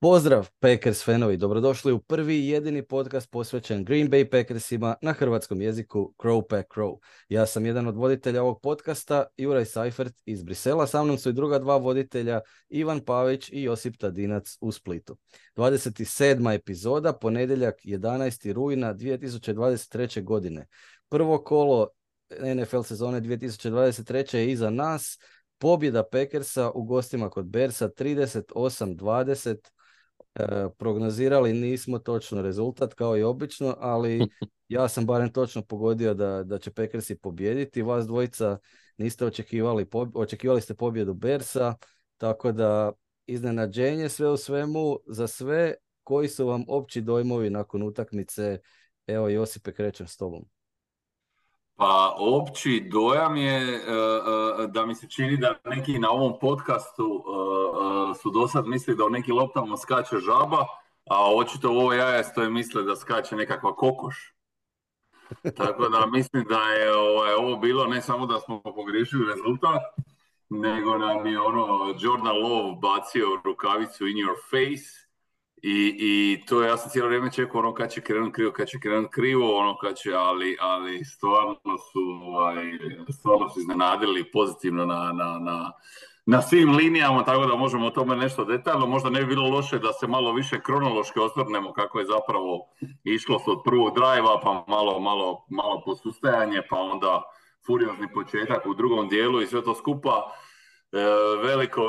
Pozdrav Packers fanovi, dobrodošli u prvi i jedini podcast posvećen Green Bay Packersima na hrvatskom jeziku Crow Pack Crow. Ja sam jedan od voditelja ovog podcasta, Juraj Seifert iz Brisela, sa mnom su i druga dva voditelja, Ivan Pavić i Josip Tadinac u Splitu. 27. epizoda, ponedjeljak 11. rujna 2023. godine. Prvo kolo NFL sezone 2023. je iza nas, pobjeda Packersa u gostima kod Bearsa 38-20. Prognozirali nismo točno rezultat kao i obično, ali ja sam barem točno pogodio da će Packersi pobijediti. Vas dvojica niste očekivali ste pobjedu Bearsa, tako da iznenađenje sve u svemu za sve. Koji su vam opći dojmovi nakon utakmice? Evo, Josipe, krećem s tobom. Pa opći dojam je da mi se čini da neki na ovom podcastu su dosad mislili da u neki loptama skače žaba, a očito u ovo jajasto je misle da skače nekakva kokoš. Tako da mislim da je ovo bilo, ne samo da smo pogriješili rezultat, nego nam je Jordan Love bacio rukavicu in your face. I to ja sam cijelo vrijeme čekao kad će krenuti krivo, ali stvarno su iznenadili pozitivno na svim linijama, tako da možemo o tome nešto detaljno. Možda ne bi bilo loše da se malo više kronološki osvrnemo kako je zapravo išlo se od prvog drive-a, pa malo posustajanje, pa onda furiozni početak u drugom dijelu i sve to skupa.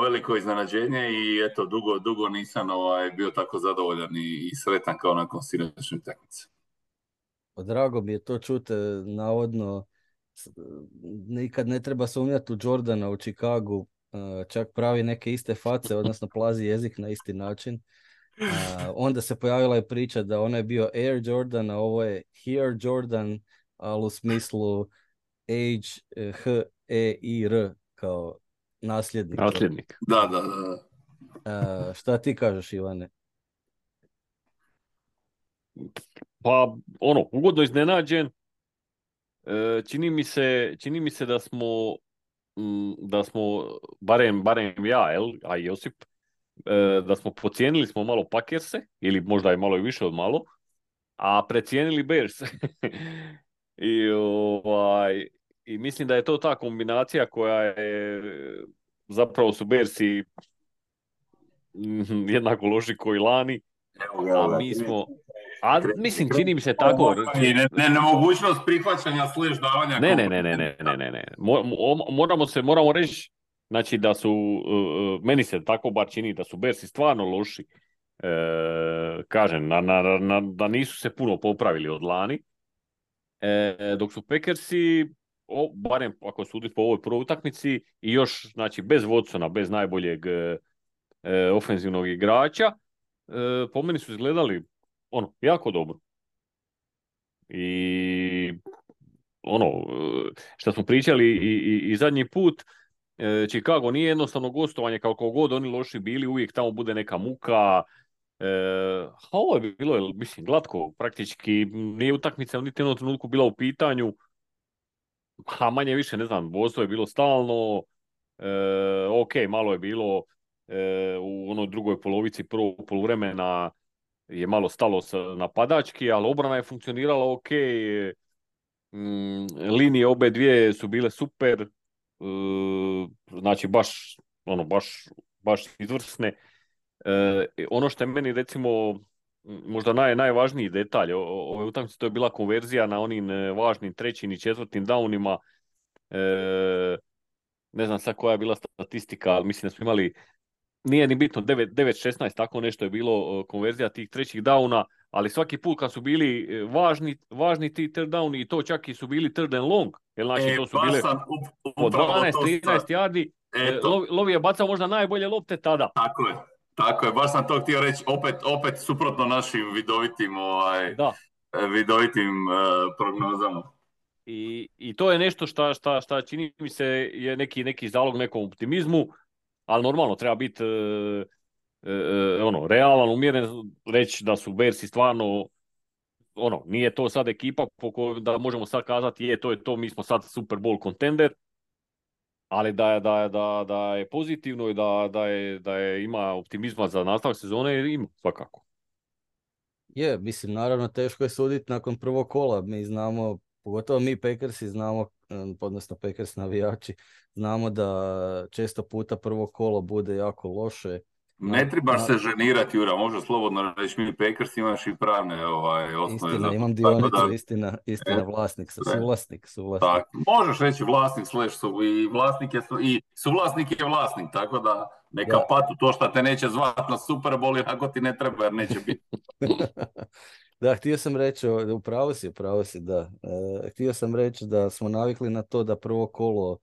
Veliko iznenađenje i eto, dugo nisam bio tako zadovoljan i sretan kao nakon sinoćne utakmice. Drago mi je to čuti, navodno nikad ne treba sumnjati u Jordana u Chicagu, čak pravi neke iste face, odnosno plazi jezik na isti način. Onda se pojavila je priča da ono je bio Air Jordan, a ovo je Here Jordan, ali u smislu H-E-I-R kao Nasljednik. Da. Šta ti kažeš, Ivane? Pa, ugodno iznenađen. Čini mi se da smo barem ja, a i Josip, da smo pocijenili smo malo Packerse, ili možda je malo i više od malo, a precijenili Bears. I mislim da je to ta kombinacija koja je, zapravo su Bearsi jednako loši koji lani, a mi smo, mislim, čini mi se tako. Nemogućnost prihvaćanja slash davanja. Ne. Moramo reći, znači da su, meni se tako bar čini, da su Bearsi stvarno loši, kažem, da nisu se puno popravili od lani, dok su Packersi, barem ako suditi po ovoj prvoj utakmici, i još, znači, bez Watsona, bez najboljeg ofenzivnog igrača, po meni su izgledali jako dobro. I što smo pričali i zadnji put, Chicago nije jednostavno gostovanje, kako god oni loši bili, uvijek tamo bude neka muka. A ovo je bilo, mislim, glatko, praktički nije utakmica niti jednom trenutku bila u pitanju. A manje više, ne znam, vodstvo je bilo stalno, ok, malo je bilo u onoj drugoj polovici prvog poluvremena je malo stalo napadački, ali obrana je funkcionirala ok, linije obe dvije su bile super, znači baš izvrsne. Ono što je meni, recimo, možda najvažniji detalj ove utakmice, to je bila konverzija na onim važnim trećim i četvrtim downima. Ne znam sad koja je bila statistika, ali mislim da smo imali, nije ni bitno, 9-16, tako nešto je bilo konverzija tih trećih downa, ali svaki put kad su bili važni ti third downi, i to čak i su bili third and long, jer znači to su bile od 12-13 yardi, Lovi je bacao možda najbolje lopte tada. Tako je, baš sam to htio reći, opet suprotno našim vidovitim, vidovitim prognozama. I to je nešto šta čini mi se je neki zalog nekom optimizmu, ali normalno treba biti realan, umjeren, reći da su Bearsi stvarno, nije to sad ekipa da možemo sad kazati, to je to, mi smo sad Super Bowl contender. ali da je pozitivno i da je ima optimizma za nastavak sezone, ima svakako. Je, mislim, naravno teško je suditi nakon prvog kola. Mi znamo, pogotovo mi Packersi znamo, odnosno Packers navijači, znamo da često puta prvo kolo bude jako loše. Ne trebaš se ženirati, Jura, možeš slobodno reći mi Packers, imaš i pravne osnove. Istina, imam dionicu, da... istina, vlasnik, suvlasnik. Tak, možeš reći vlasnik, suvlasnik je vlasnik, tako da neka ja. Patu to što te neće zvati na Super Bowl, ako ti ne treba, jer neće biti. Da, htio sam reći, upravo si, da. Htio sam reći da smo navikli na to da prvo kolo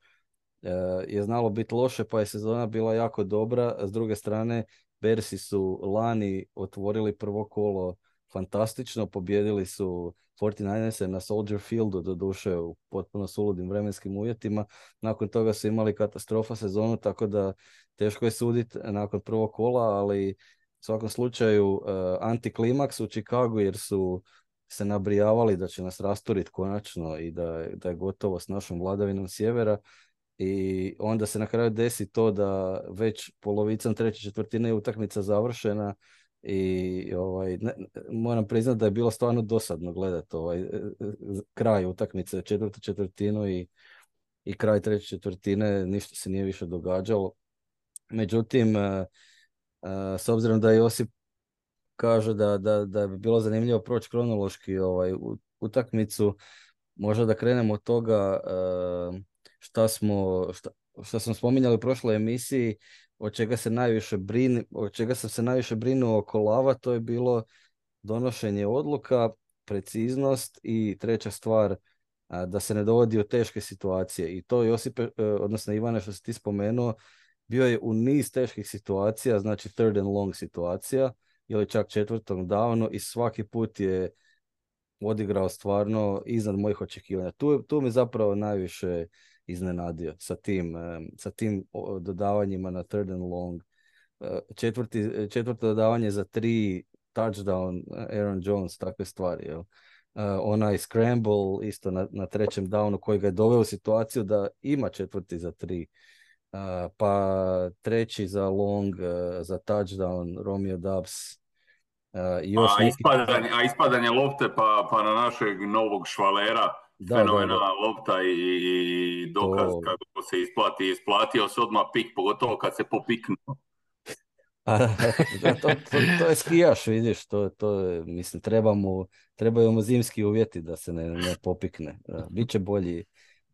je znalo biti loše, pa je sezona bila jako dobra. S druge strane, Bearsi su lani otvorili prvo kolo fantastično, pobjedili su 49erse na Soldier Fieldu, doduše u potpuno suludim vremenskim uvjetima. Nakon toga su imali katastrofa sezonu, tako da teško je suditi nakon prvog kola, ali u svakom slučaju antiklimaks u Chicagu, jer su se nabrijavali da će nas rasturiti konačno i da je gotovo s našom vladavinom sjevera. I onda se na kraju desi to da već polovicom treće četvrtine je utakmica završena i moram priznati da je bilo stvarno dosadno gledati kraj utakmice, četvrtu četvrtinu i kraj treće četvrtine, ništa se nije više događalo. Međutim, s obzirom da Josip kaže da bi bilo zanimljivo proći kronološki utakmicu, možda da krenemo od toga šta smo spominjali u prošloj emisiji, od čega sam se najviše brinuo oko Lava, to je bilo donošenje odluka, preciznost i treća stvar, da se ne dovodi u teške situacije. I to, Josipe, odnosno Ivane, što si ti spomenuo, bio je u niz teških situacija, znači third and long situacija, ili čak četvrtom downu, i svaki put je odigrao stvarno iznad mojih očekivanja. Tu mi zapravo najviše iznenadio sa tim dodavanjima na third and long. Četvrto dodavanje za 3, touchdown, Aaron Jones, takve stvari. Jel? Onaj scramble isto na trećem downu koji ga je doveo u situaciju da ima četvrti za 3. Pa treći za long, za touchdown, Romeo Doubs. Ispadanje lopte pa na našeg novog švalera. Fenomena lopta i dokaz to... kako se isplati. Isplatio se odmah pik, pogotovo kad se popiknuo. To je skijaš, vidiš. Mislim, trebaju mu zimski uvjeti da se ne popikne. Biće bolji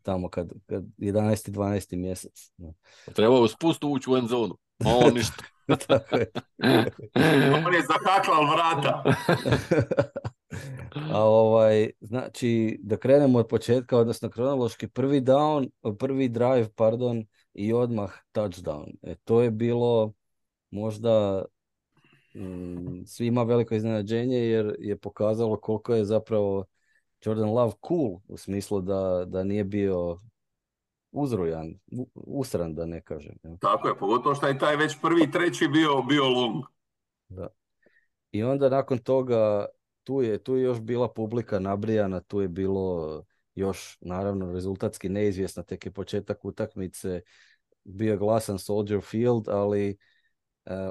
tamo kad 11. 12. mjesec. Treba u spustu ući u end zonu. Malo ništa. Tako je. On je zakaklal vrata. A znači, da krenemo od početka, odnosno kronološki, prvi drive, i odmah touchdown. To je bilo možda svima veliko iznenađenje, jer je pokazalo koliko je zapravo Jordan Love cool, u smislu da nije bio uzrujan, usran, da ne kažem. Tako je, pogotovo što je taj već prvi i treći bio long. Da. I onda nakon toga tu je još bila publika nabrijana, tu je bilo još, naravno, rezultatski neizvjesna, tek je početak utakmice, bio glasan Soldier Field, ali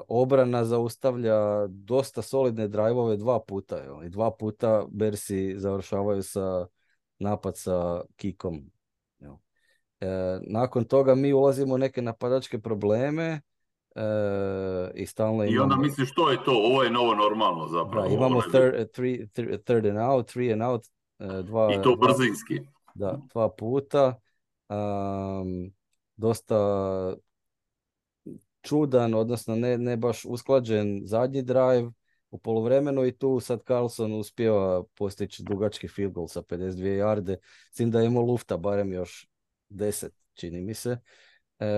obrana zaustavlja dosta solidne drajvove dva puta. I dva puta Bearsi završavaju sa napad sa kikom. Nakon toga mi ulazimo u neke napadačke probleme. I stalno imamo... I onda misliš što je to, ovo je novo normalno zapravo. Da, imamo third and out, three and out, i to brzinski. Da, dva puta. Dosta čudan, odnosno ne baš usklađen zadnji drive u poluvremenu, i tu sad Carlson uspijeva postići dugački field goal sa 52 yarde, s tim da je imao lufta barem još 10, čini mi se.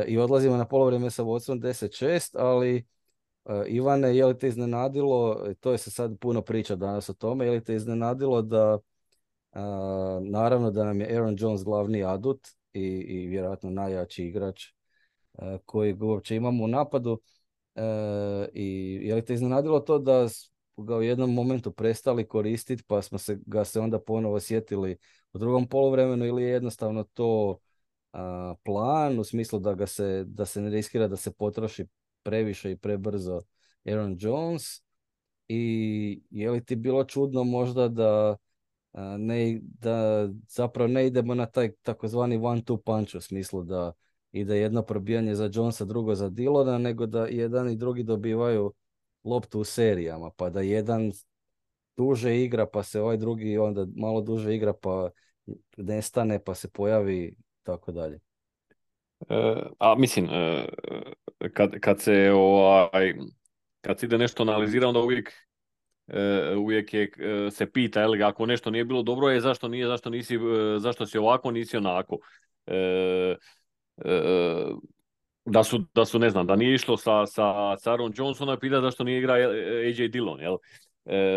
I odlazimo na polovreme sa vodstvom 10-6, ali Ivane, je li te iznenadilo, to je se sad puno priča danas o tome, je li te iznenadilo da, naravno da nam je Aaron Jones glavni adut i vjerojatno najjači igrač koji uopće imamo u napadu, i je li te iznenadilo to da ga u jednom momentu prestali koristiti, pa smo ga se onda ponovo sjetili u drugom polovremenu, ili je jednostavno to plan, u smislu da ga se, da se ne riskira da se potroši previše i prebrzo Aaron Jones. I je li ti bilo čudno možda da, da zapravo ne idemo na taj takozvani one-two punch, u smislu da ide jedno probijanje za Jonesa, drugo za Dillona, nego da jedan i drugi dobivaju loptu u serijama, pa da jedan duže igra pa se ovaj drugi onda malo duže igra pa nestane pa se pojavi, tako dalje. Kad se ide nešto analizira, onda uvijek se pita, jel, ako nešto nije bilo dobro, je zašto nije, zašto si ovako, nisi onako. Da su ne znam, da nije išlo sa Aaron Johnsonom, pita zašto nije igra AJ Dillon, jel?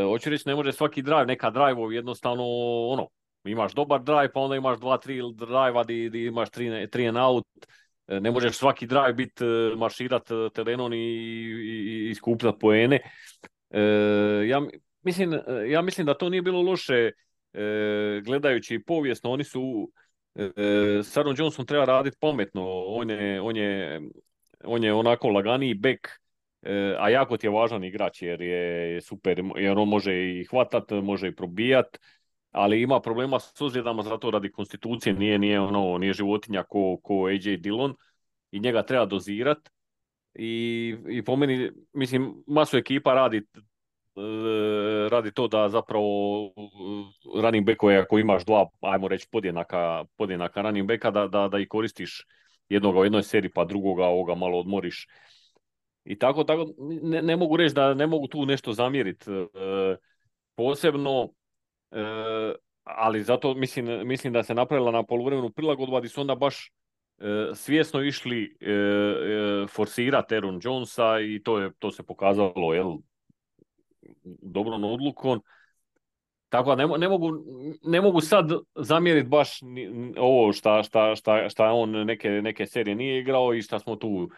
Hoću reći, ne može svaki drive, neka drive-ov jednostavno, ono, imaš dobar drive, pa onda imaš 2-3 drive-a di imaš 3 and out, ne možeš svaki drive biti marširat terenom i skupljati poene. Ja mislim da to nije bilo loše, gledajući povijesno, oni su, s Aaron Johnson treba raditi pametno, on je onako laganiji back, a jako ti je važan igrač jer je super, jer on može i hvatat, može i probijat, ali ima problema s ozljedama, zato radi konstitucije nije životinja ko AJ Dillon i njega treba dozirat. I po meni, mislim, masu ekipa radi to da zapravo running back-ove, ako imaš dva, ajmo reći, podjednaka running backa, da ih koristiš jednoga u jednoj seriji pa drugoga ovoga malo odmoriš. I tako ne mogu reći da ne mogu tu nešto zamjeriti posebno, ali zato mislim da se napravila na poluvremenu prilagodba gdje su onda baš svjesno išli forsirati Aaron Jonesa i to se pokazalo, jel, dobrom odlukom. Tako da ne mogu sad zamjeriti baš ovo šta on neke serije nije igrao i šta smo tu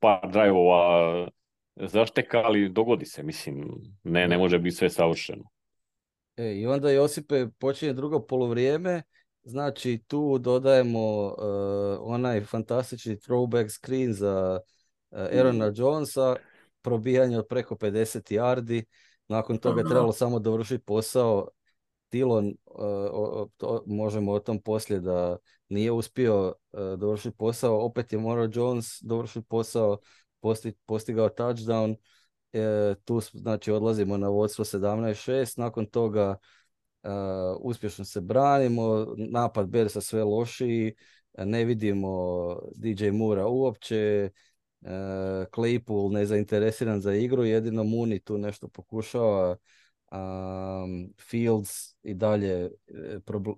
par drive-ova zaštekali, dogodi se, mislim, ne može biti sve savršeno. I onda, Josipe, počinje drugo poluvrijeme, znači tu dodajemo onaj fantastični throwback screen za Aarona Jonesa, probijanje od preko 50 yardi, nakon toga je trebalo samo dovršiti posao. Dillon, možemo o tom poslije, da nije uspio dovršiti posao, opet je morao Jones dovršiti posao, postigao touchdown, tu znači odlazimo na vodstvo 17-6, nakon toga uspješno se branimo, napad Bearsa sve lošiji, ne vidimo DJ Moore-a uopće, Claypool nezainteresiran za igru, jedino Mooney tu nešto pokušava, Fields i dalje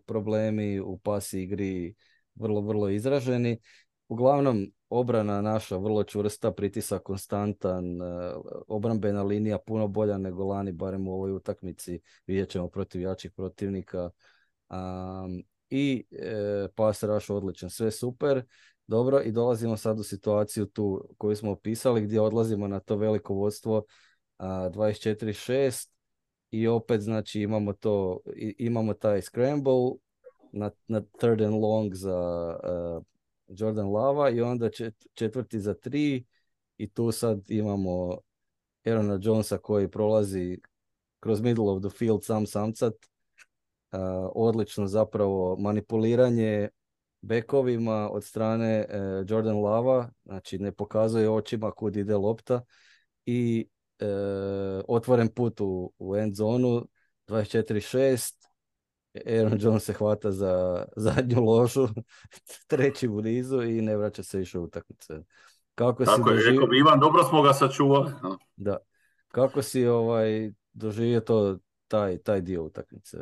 problemi u pas igri vrlo, vrlo izraženi. Uglavnom, obrana naša vrlo čvrsta, pritisak konstantan, obrambena linija puno bolja nego lani, barem u ovoj utakmici, vidjet ćemo protiv jačih protivnika. I pass rush odličan, sve super. Dobro, i dolazimo sad u situaciju tu koju smo opisali, gdje odlazimo na to veliko vodstvo 24-6. I opet, znači, imamo taj scramble na third and long za Jordan Lava i onda četvrti za 3 i tu sad imamo Aarona Jonesa koji prolazi kroz middle of the field samcat. Odlično zapravo manipuliranje bekovima od strane Jordan Lava, znači ne pokazuje očima kud ide lopta i otvoren put u end zonu, 24-6, Aaron Jones se hvata za zadnju ložu, treći u nizu i ne vraća se više u utakmice. Rekao bi Ivan, dobro smo ga sačuvali. Da. Kako si doživio to, taj dio utakmice?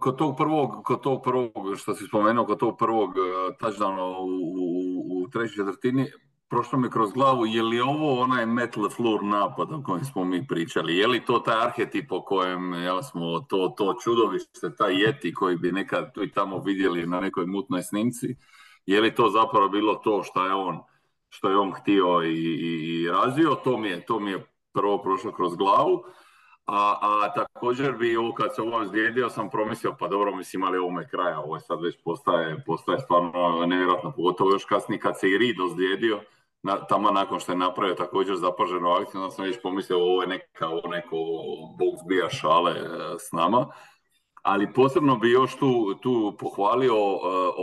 Kod tog prvog što si spomenuo, kod tog prvog touchdowna u trećoj četvrtini, prošlo mi kroz glavu, je li ovo onaj Matt LaFleur napad o kojem smo mi pričali? Je li to taj arhetip o kojem smo to čudovište, taj jeti koji bi nekad tu i tamo vidjeli na nekoj mutnoj snimci? Je li to zapravo bilo to što je on htio i razvio? To mi je prvo prošlo kroz glavu. A također bi ovo kad se ovo izlijedio sam promislio, pa dobro, mislim, ali ovome kraja, ovo je sad već postaje stvarno nevjerojatno, pogotovo još kasnije kad se i Rid ozlijedio, tamo nakon što je napravio također zapaženu akciju, onda sam već pomislio ovo je neko Bog zbija šale s nama. Ali posebno bi još tu pohvalio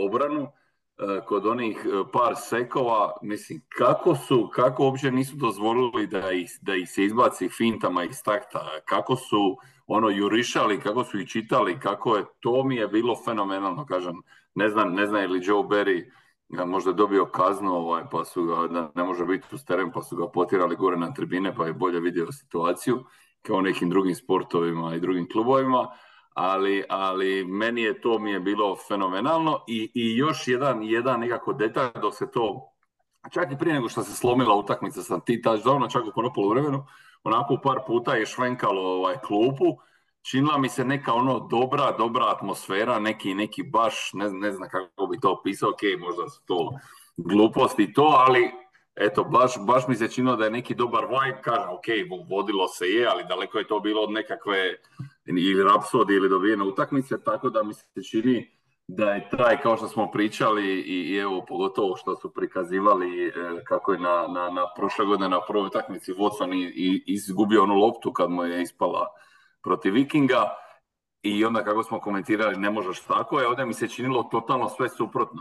obranu kod onih par sekova, mislim, kako uopće nisu dozvolili da ih se izbaci fintama iz takta, kako su ono jurišali, kako su ih čitali, kako je, to mi je bilo fenomenalno, kažem, ne znam je li Joe Barry možda je dobio kaznu, pa su ga, ne može biti uz teren, pa su ga potirali gore na tribine, pa je bolje vidio situaciju, kao u nekim drugim sportovima i drugim klubovima. Ali meni je to mi je bilo fenomenalno i još jedan nekako detalj dok se to, čak i prije nego što se slomila utakmica sa ti touchdownom, čak u prvom poluvremenu, onako par puta je švenkalo klupu, činila mi se neka ono dobra atmosfera, neki baš, ne znam kako bi to opisao, ok, možda su to gluposti i to, ali eto, baš mi se činilo da je neki dobar vibe, kažem, ok, vodilo se je, ali daleko je to bilo od nekakve ili rapsodije ili dobijene utakmice, tako da mi se čini da je taj, kao što smo pričali i evo, pogotovo što su prikazivali kako je na prošle godine na prvoj utakmici Watson i izgubio onu loptu kad mu je ispala protiv Vikinga i onda kako smo komentirali ne možeš tako, je ovdje mi se činilo totalno sve suprotno.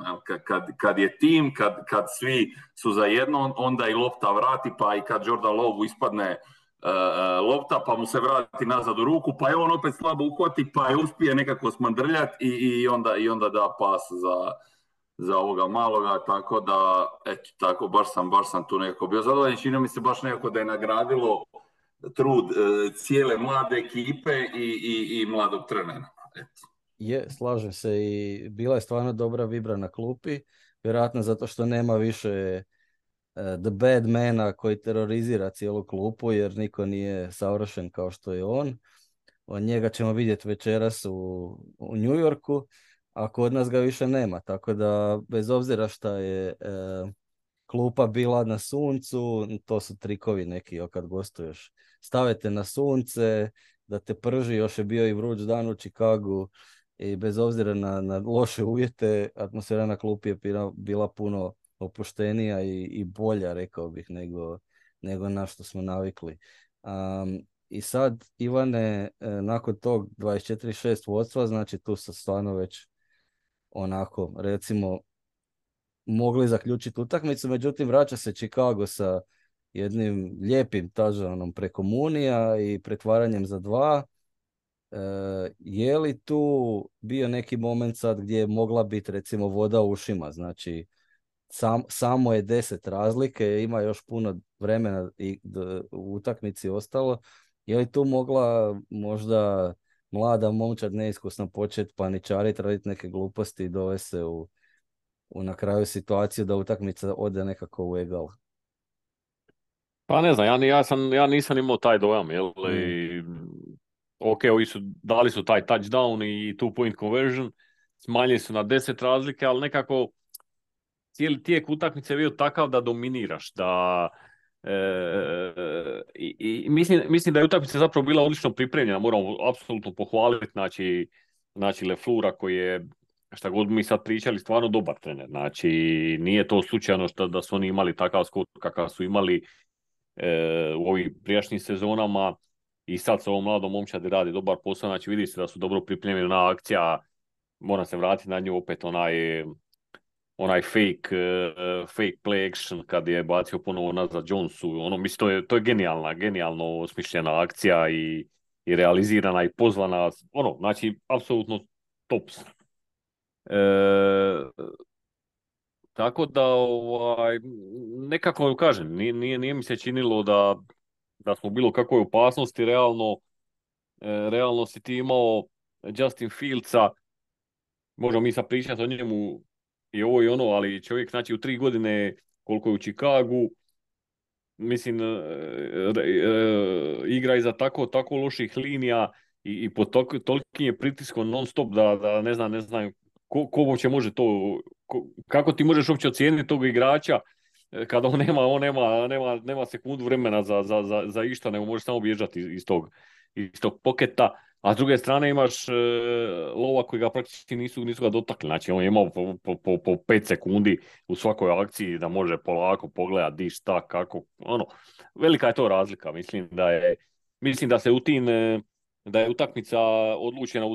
Kad je tim, kad svi su zajedno, onda i lopta vrati, pa i kad Jordan Love ispadne lopta, pa mu se vrati nazad u ruku, pa je on opet slabo uhvati, pa je uspije nekako smandrljati i onda da pas za ovoga maloga, tako da, eto, tako, baš sam tu nekako bio zadovoljan. Čini mi se baš nekako da je nagradilo trud cijele mlade ekipe i mladog trenera. Eto. Je, slažem se i bila je stvarno dobra vibra na klupi, vjerojatno zato što nema više the bad mana koji terorizira cijelu klupu jer niko nije savršen kao što je on. Od njega ćemo vidjeti večeras u New Yorku, a kod nas ga više nema. Tako da bez obzira šta je klupa bila na suncu, to su trikovi neki kad gostuješ. Stavite na sunce, da te prži, još je bio i vruć dan u Chicagu i bez obzira na loše uvjete, atmosfera na klupi je bila puno opuštenija i bolja, rekao bih, nego na što smo navikli. I sad, Ivane, nakon tog 24-6 vodstva, znači tu su stvarno već onako, recimo, mogli zaključiti utakmicu, međutim vraća se Chicago sa jednim lijepim touchdownom preko Munija i pretvaranjem za 2. Je li tu bio neki moment sad gdje je mogla biti, recimo, voda u ušima, znači samo je 10 razlike, ima još puno vremena i u utakmici ostalo. Je li tu mogla možda mlada momčad neiskusno početi paničariti, raditi neke gluposti i dovesti se u na kraju situaciju da utakmica ode nekako u egal? Pa ne znam, ja nisam imao taj dojam. Ok, ovi su, dali su taj touchdown i 2-point conversion, smanjili su na 10 razlike, ali nekako cijeli tijek utakmice je bio takav da dominiraš, da mislim da je utakmica zapravo bila odlično pripremljena, moramo apsolutno pohvaliti, znači LeFleura koji je, šta god mi sad pričali, stvarno dobar trener, znači nije to slučajno da su oni imali takav skok kakav su imali u ovim prijašnjim sezonama i sad sa ovom mladom momčadi radi dobar posao, znači vidi se da su dobro pripremljena akcija, moram se vratiti na nju opet onaj fake play action kad je bacio ponovo nazad Jonesu, ono, mislim, to je genijalno osmišljena akcija i realizirana i pozvana, ono, znači, apsolutno top. Tako da, nekako kažem, nije mi se činilo da smo bilo kakvoj opasnosti, realno si ti imao Justin Fieldsa, možemo mi sad pričati o njemu, i ovo i ono, ali čovjek, znači, u 3 godine koliko je u Chicagu, mislim, igra iza tako loših linija i pod tolikim je pritiskom non stop da ne znam ko uopće može to, kako ti možeš uopće ocijeniti tog igrača kada on nema sekundu vremena za išta, nego može samo bježati iz tog. iz tog poketa, a s druge strane imaš Lova koji ga praktički nisu ga dotakli. Znači on je imao po 5 sekundi u svakoj akciji da može polako pogledati di šta, kako. Ono, velika je to razlika. Mislim da se da je utakmica odlučena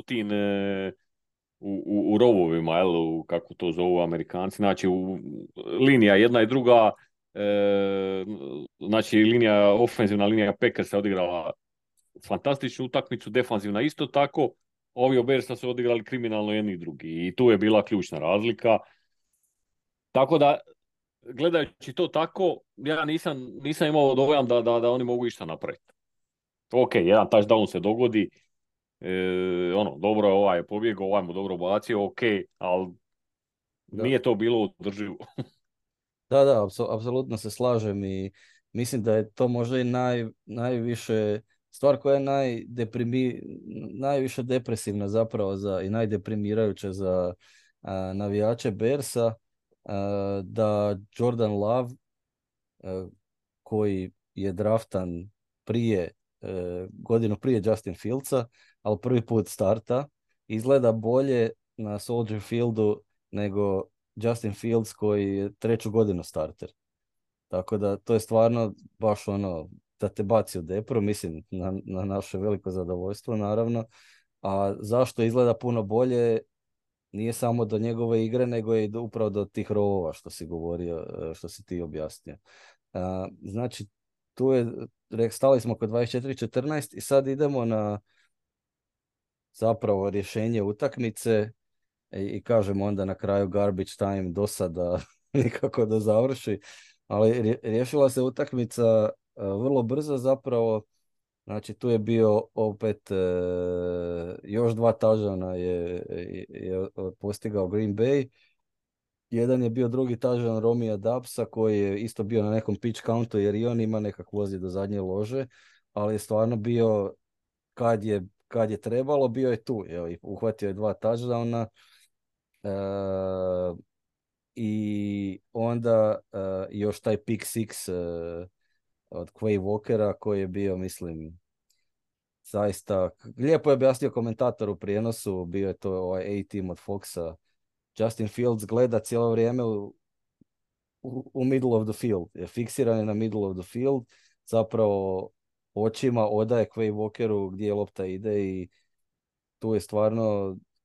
u rovovima, kako to zovu Amerikanci. Znači linija jedna i druga, znači ofenzivna linija Packersa je odigrala fantastičnu utakmicu, defanzivna isto tako. Ovi Bearsa su odigrali kriminalno jedni i drugi i tu je bila ključna razlika. Tako da, gledajući to tako, ja nisam imao dojam da oni mogu išta napraviti. Ok, jedan touchdown se dogodi, dobro je ovaj pobjeg, ovaj mu dobro bacio, ok, ali nije to bilo održivo. Da, apsolutno se slažem i mislim da je to možda i najviše stvar koja je najviše depresivna zapravo i najdeprimirajuća za navijače Bearsa, da Jordan Love, koji je draftan godinu prije Justin Fieldsa, ali prvi put starta, izgleda bolje na Soldier Fieldu nego Justin Fields koji je 3. godinu starter. Tako da to je stvarno baš ono da te baci u depru, mislim, na naše veliko zadovoljstvo naravno. A zašto izgleda puno bolje, nije samo do njegove igre, nego je upravo do tih rovova što si ti objasnio. Znači, tu je, stali smo kod 24-14 i sad idemo na zapravo rješenje utakmice i kažemo onda na kraju garbage time, dosada nikako da završi, ali rješila se utakmica vrlo brzo zapravo. Znači tu je bio opet još dva touchdowna je postigao Green Bay. Jedan je bio drugi touchdown Romea Doubsa koji je isto bio na nekom pitch countu jer i on ima nekak vozi do zadnje lože, ali je stvarno bio kad je trebalo, bio je tu. Evo, uhvatio je dva touchdowna i onda još taj pick six od Quay Walkera koji je bio, mislim, zaista lijepo je objasnio komentator u prijenosu, bio je to ovaj A-team od Foxa. Justin Fields gleda cijelo vrijeme u middle of the field, je fiksiran je na middle of the field, zapravo očima odaje Quay Walkeru gdje lopta ide i tu je stvarno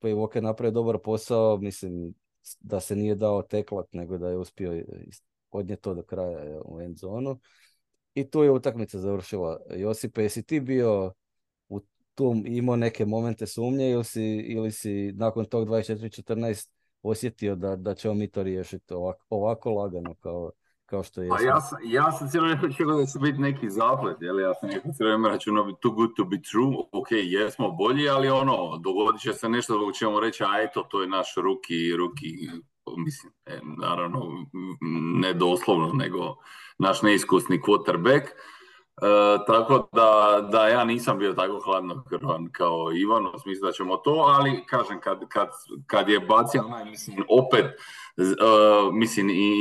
Quay Walker napravio dobar posao, mislim da se nije dao teklat nego da je uspio odnijeti to do kraja u end zonu. I tu je utakmica završila. Josipe, jesi ti bio u tom, imao neke momente sumnje ili si nakon tog 24-14 osjetio da ćemo mi to riješiti ovako lagano kao što je? Ja sam cijelo neko čekao da će biti neki zaplet, ja sam neko cijelo vremena računao too good to be true, ok, jesmo bolji, ali ono, dogodit će se nešto zbog čemu reći, a eto, to je naš rookie, mislim, naravno, ne doslovno, nego naš neiskusni quarterback. Tako da ja nisam bio tako hladnokrvan kao Ivan, u smislu da ćemo to, ali kažem, kad je bacio, mislim, opet, mislim, i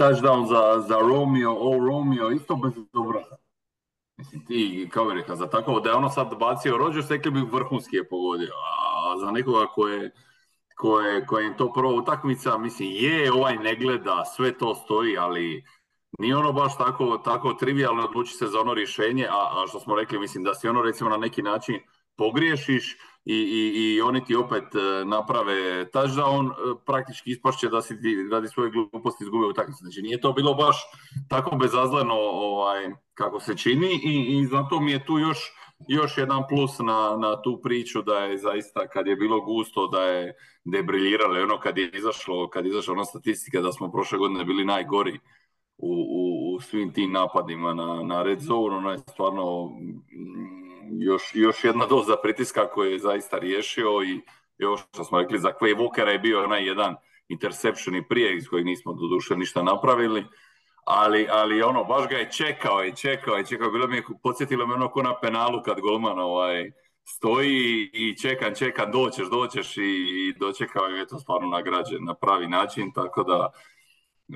touchdown za Romeo, isto bez obraza. Mislim, ti, kao bi rekao, za tako da je ono sad bacio Rodgers, rekli bi vrhunski je pogodio, a za nekoga koje je to prva utakmica, mislim, ovaj ne gleda, sve to stoji, ali nije ono baš tako trivialno odluči se za ono rješenje, a što smo rekli, mislim, da si ono recimo na neki način pogriješiš i oni ti opet naprave touchdown, praktički ispašće da si ti radi svoje gluposti izgubio utakmicu. Znači nije to bilo baš tako bezazleno kako se čini i zato mi je tu još jedan plus na tu priču da je zaista kad je bilo gusto da je debriljiralo, ono kad je izašla ona statistika da smo prošle godine bili najgori u svim tim napadima na red zone, ona je stvarno još jedna doza pritiska koju je zaista riješio i još što smo rekli za Quay Walkera je bio onaj jedan interception i prije iz kojeg nismo doduše ništa napravili. Ali ono, baš ga je čekao. Podsjetilo me ono ko na penalu kad golman stoji i čekam, doćeš i dočekao je to stvarno nagrađen na pravi način, tako da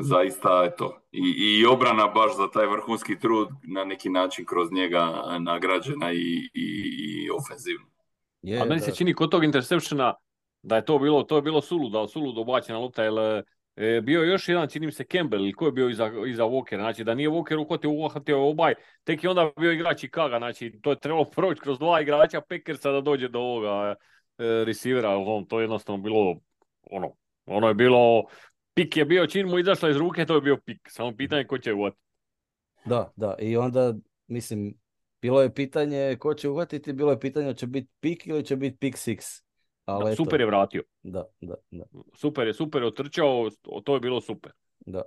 zaista, eto, i obrana baš za taj vrhunski trud na neki način kroz njega nagrađena i ofenzivno. A meni se čini kod tog intersepšena da je to je bilo suludo obačena lopta, jer bio je još jedan, čini mi se, Campbell, ili ko je bio iza Walkera, znači da nije Walker uhvatio obaj, tek je onda bio igrač Chicaga, znači to je trebalo proći kroz dva igrača Packersa da dođe do ovoga receivera, to je jednostavno bilo, ono je bilo, pik je bio, čim mu izašla iz ruke, to je bio pik, samo pitanje ko će uhvatiti. Da, i onda, mislim, bilo je pitanje ko će uhvatiti, bilo je pitanje će biti pik ili će biti pik six. Da, super je vratio. Da. Super je otrčao, to je bilo super. Da.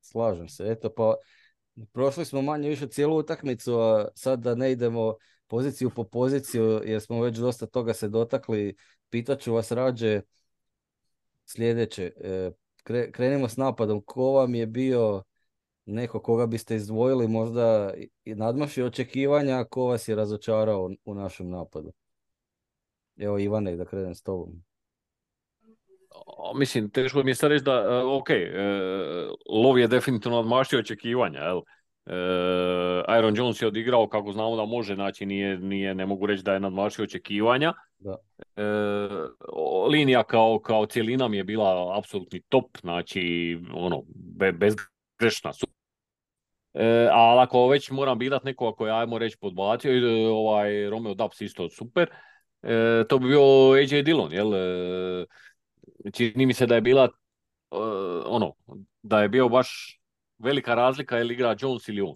Slažem se. Eto, pa prošli smo manje više cijelu utakmicu, a sad da ne idemo poziciju po poziciju, jer smo već dosta toga se dotakli. Pitaću vas rađe sljedeće. Krenimo s napadom. Ko vam je bio neko koga biste izdvojili, možda i nadmašio očekivanja, ko vas je razočarao u našem napadu? Evo, Ivane, da krenem s tobom. Mislim, teško mi je sad reći da, Love je definitivno nadmašio očekivanja. Aaron Jones je odigrao kako znamo da može, znači nije, ne mogu reći da je nadmašio očekivanja. Da. Linija kao cjelina mi je bila apsolutni top, znači, bezgrešna su. Ali ako već moram birat nekoga koja, ajmo reći, podbacio, Romeo Doubs isto super. To bi bio AJ Dillon, jel? Čini mi se da je bila da je bio baš velika razlika jel igra Jones ili on.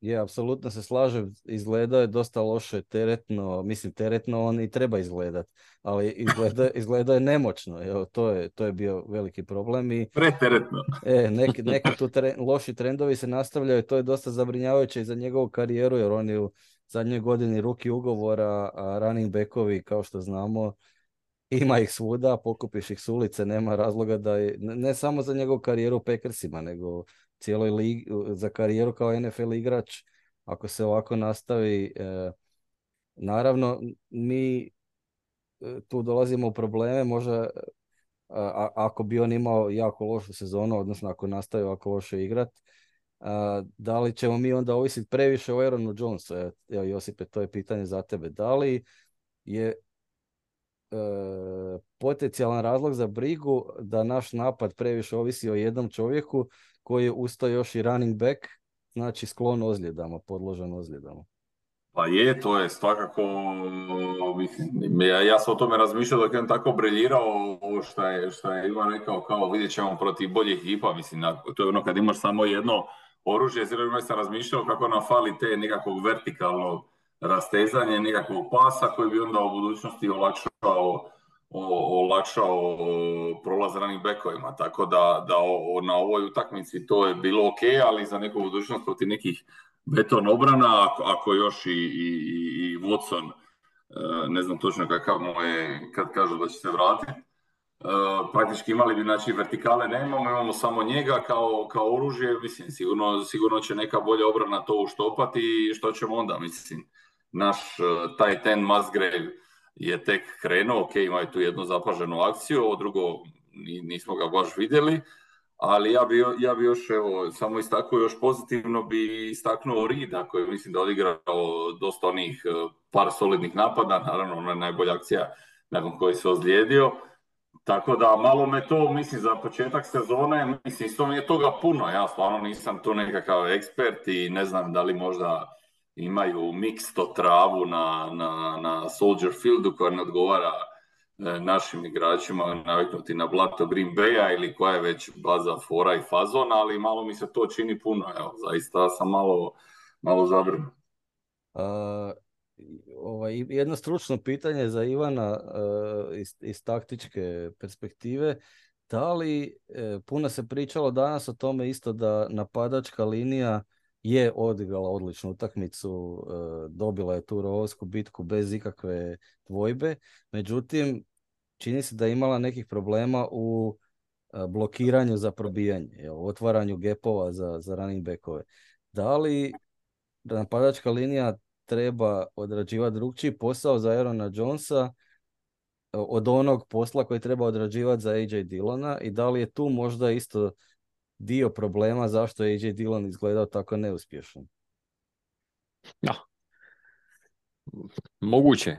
Je, apsolutno se slažem, izgledao je dosta loše, teretno, mislim teretno on i treba izgledat, ali izgledao je nemoćno, jel? To je bio veliki problem i... Preteretno. Neki tu loši trendovi se nastavljaju, to je dosta zabrinjavajuće i za njegovu karijeru, jer on je u zadnjoj godini rookie ugovora, a running backovi, kao što znamo, ima ih svuda, pokupiš ih s ulice, nema razloga da je, ne samo za njegovu karijeru u Packersima, nego cijeloj ligi, za karijeru kao NFL igrač, ako se ovako nastavi. Naravno, mi tu dolazimo u probleme, možda ako bi on imao jako lošu sezonu, odnosno ako nastavi ovako loše igrati, da li ćemo mi onda ovisiti previše o Aaronu Jonesu? Evo, Josipe, to je pitanje za tebe. Da li je potencijalan razlog za brigu da naš napad previše ovisi o jednom čovjeku koji je usto još i running back, znači sklon ozljedama, podložan ozljedama? Pa je, to je svakako, ja sam o tome razmišljao dok je on tako briljirao, što je Ivan rekao, kao vidjet ćemo protiv boljih ekipa, mislim, to je ono kad imaš samo jedno oružje, jer sam razmišljao kako nam fali te nekakvog vertikalnog rastezanja, nekakvog pasa koji bi onda u budućnosti olakšao prolaz ranih bekovima, tako da na ovoj utakmici to je bilo ok, ali za neku budućnost protiv nekih beton obrana, ako još i Watson, ne znam točno kakav mu je, kad kažu da će se vratiti, praktički imali bi, znači vertikale nemamo, imamo samo njega kao oružje, mislim, sigurno će neka bolja obrana to uštopati i što ćemo onda, mislim, naš tight end Musgrave je tek krenuo, ok, ima je tu jednu zapaženu akciju, ovo drugo nismo ga baš vidjeli, ali ja bi još, evo, samo istaknuo, još pozitivno bi istaknuo Rida, koji mislim da odigrao dosta onih par solidnih napada, naravno ona je najbolja akcija nakon koje se ozlijedio. Tako da malo me to, mislim, za početak sezone, mislim, isto mi je toga puno, ja stvarno nisam tu nekakav ekspert i ne znam da li možda imaju miksto travu na Soldier Fieldu koja ne odgovara našim igračima naviknuti na blato Green Baya ili koja je već baza fora i fazona, ali malo mi se to čini puno. Evo, zaista sam malo zabrinut. Jedno stručno pitanje za Ivana iz taktičke perspektive. Da li, puno se pričalo danas o tome isto da napadačka linija je odigrala odličnu utakmicu, dobila je tu rovsku bitku bez ikakve dvojbe, međutim čini se da je imala nekih problema u blokiranju za probijanje, otvaranju gepova za running backove. Da li napadačka linija treba odrađivati drukčiji posao za Aarona Jonesa od onog posla koji treba odrađivati za AJ Dillona i da li je tu možda isto dio problema zašto je AJ Dillon izgledao tako neuspješan? Ja.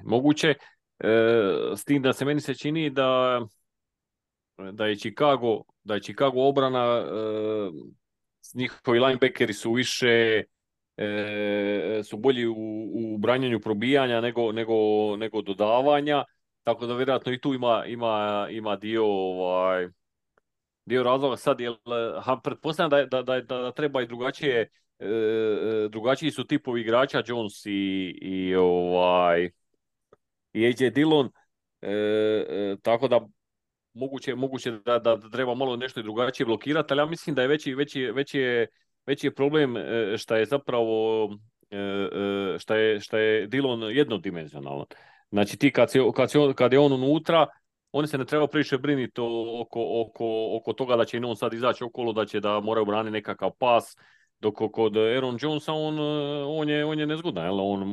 Moguće. S tim da se meni se čini da je Chicago obrana, njihovi linebackeri su više su bolji u branjenju probijanja nego dodavanja, tako da vjerojatno i tu ima dio razloga sad, jer pretpostavljam da treba i drugačiji su tipovi igrača, Jones i AJ Dillon, tako da moguće da treba malo nešto i drugačije blokirati, ali ja mislim da je veći je problem što je zapravo šta je Dillon jednodimenzionalan. Znači ti kad je on unutra, oni se ne treba previše briniti oko toga da će on sad izaći okolo, da moraju braniti nekakav pas, dok kod Aaron Jonesa on je nezgodan, jel? On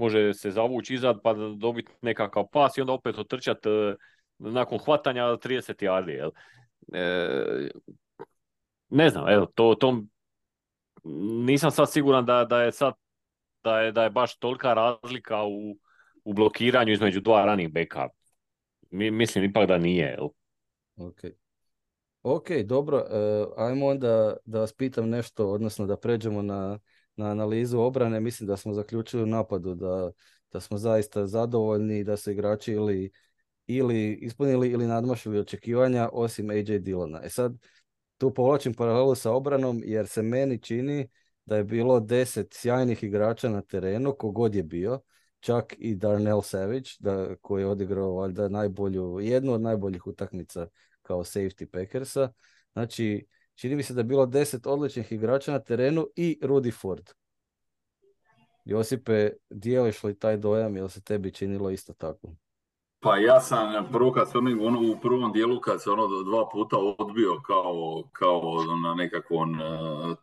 može se zavući izad pa dobiti nekakav pas i onda opet otrčati nakon hvatanja 30 yardi, jel? Ne znam, evo, to nisam sad siguran da je baš tolika razlika u blokiranju između dva running backa. Mislim ipak da nije, jel? Ok, dobro, ajmo onda da vas pitam nešto, odnosno da pređemo na analizu obrane. Mislim da smo zaključili u napadu da smo zaista zadovoljni, da su igrači ili ispunili ili nadmašili očekivanja, osim AJ Dillona. E sad, tu povlačim paralelu sa obranom, jer se meni čini da je bilo 10 sjajnih igrača na terenu, kogod je bio, čak i Darnell Savage, koji je odigrao valjda jednu od najboljih utakmica kao safety Packersa. Znači, čini mi se da je bilo 10 odličnih igrača na terenu i Rudy Ford. Josipe, dijeliš li taj dojam, jel se tebi činilo isto tako? Pa ja sam prvo kad se u prvom dijelu kad se dva puta odbio kao na nekakvom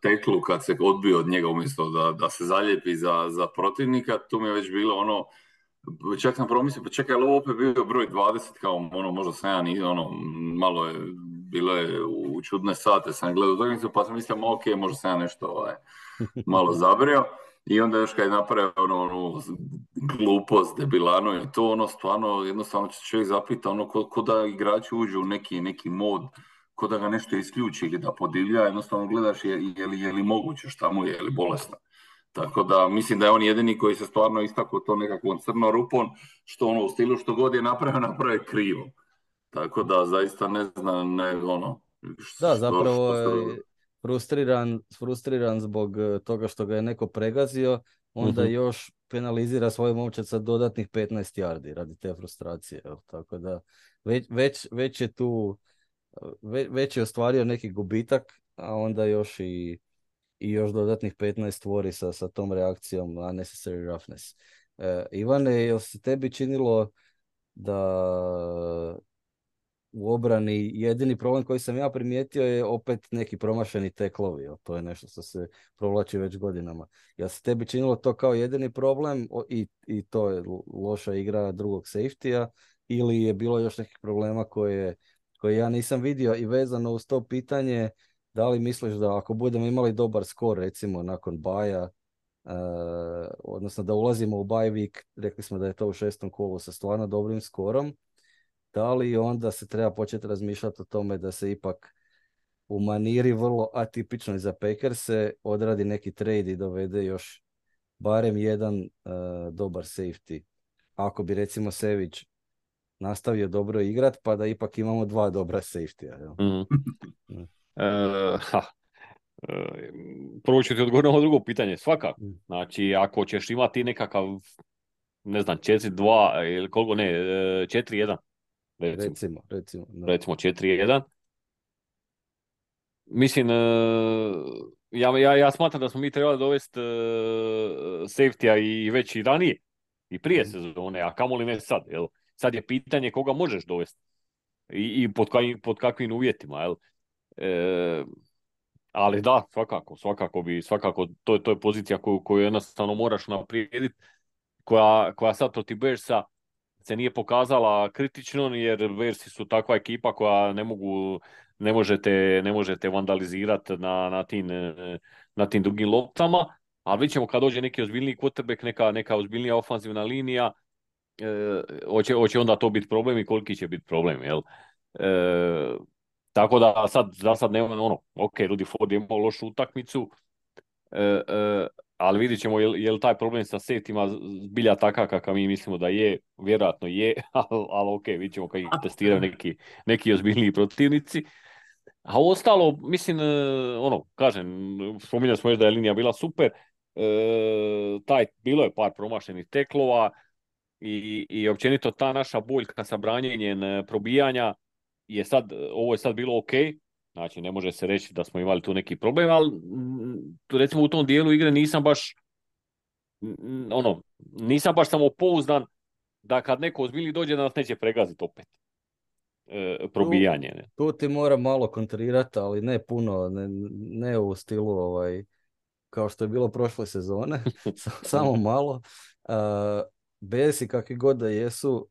teklu, kad se odbio od njega umjesto da se zaljepi za protivnika, tu mi je već bilo čak sam promislio, pa čekaj, ali ovo opet bio broj 20, kao možda sam ja nisam, malo je, bilo je u čudne sate, sam gledao utakmicu, pa sam mislio, ok, možda sam ja nešto malo zabrio. I onda još kad je napravio ono glupost, debilano i to, stvarno, jednostavno čovjek zapita, ko da igrači uđu u neki mod, ko da ga nešto isključi ili da podivlja, jednostavno gledaš je li moguće, šta mu je li bolesno. Tako da mislim da je on jedini koji se stvarno istakao to nekakvom crno rupom, što u stilu što god je napravio krivo. Tako da zaista ne znam, Da, zapravo je... Frustriran zbog toga što ga je neko pregazio, onda još penalizira svoje momčad sa dodatnih 15 yardi radi te frustracije. Tako da već je ostvario neki gubitak, a onda još i još dodatnih 15 tvori sa tom reakcijom unnecessary roughness. Ivane, jel se tebi činilo da... u obrani jedini problem koji sam ja primijetio je opet neki promašeni teklovi. To je nešto što se provlači već godinama. Jel se tebi činilo to kao jedini problem i to je loša igra drugog safety-a, ili je bilo još nekih problema koje ja nisam vidio? I vezano uz to pitanje, da li misliš da ako budemo imali dobar skor, recimo nakon baja, odnosno da ulazimo u baj vik, rekli smo da je to u 6. kolu, sa stvarno dobrim skorom, da li onda se treba početi razmišljati o tome da se ipak u maniri vrlo atipičnoj za Packerse odradi neki trade i dovede još barem jedan dobar safety? Ako bi recimo Savage nastavio dobro igrat, pa da ipak imamo dva dobra safety-a. Prvo ću ti odgovoriti na ovo drugo pitanje. Svakako. Znači, ako ćeš imati nekakav, ne znam, 4-2 ili koliko ne, 4-1. Recimo 4-1. Mislim, ja smatram da smo mi trebali dovesti safety-a i već i ranije i prije sezone, a kamoli ne sad. Jel? Sad je pitanje koga možeš dovesti i pod kakvim uvjetima. Jel? Ali da, svakako to je pozicija koju jednostavno moraš naprijediti, koja sad protiv Bearsa se nije pokazala kritično, jer Bearsi su takva ekipa koja ne možete vandalizirati na tim dugim loptama, A vidjet ćemo kad dođe neki ozbiljniji quarterback, neka ozbiljnija ofanzivna linija, hoće onda to biti problem i koliki će biti problem, jel? Tako da sad nema ono, ok, Rudy Ford je imao lošu utakmicu, ali vidit ćemo je li taj problem sa setima zbilja takav kakav mi mislimo da je, vjerojatno je, ali ok, vidit ćemo kad ih testiraju neki ozbiljniji protivnici. A ostalo, mislim, ono, kažem, spominjali smo još da je linija bila super, bilo je par promašenih teklova i općenito ta naša boljka sa branjenjem probijanja je sad, ovo je sad bilo ok, znači ne može se reći da smo imali tu neki problem, ali recimo u tom dijelu igre nisam baš samopouzdan da kad neko ozbiljni dođe da nas neće pregaziti opet. Probijanje. Tu ti moram malo kontrirati, ali ne puno, ne u stilu kao što je bilo prošle sezone, samo malo. Besi kakvi god da jesu,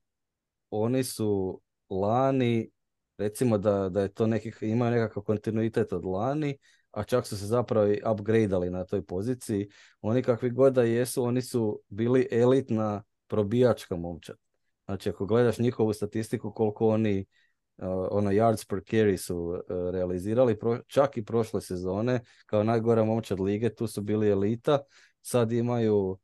oni su lani, recimo da je to imaju nekakav kontinuitet od lani, a čak su se zapravo i upgradeali na toj poziciji. Oni kakvi god da jesu, oni su bili elitna probijačka momčad. Znači, ako gledaš njihovu statistiku koliko oni yards per carry su realizirali, čak i prošle sezone, kao najgora momčad lige, tu su bili elita. Sad imaju,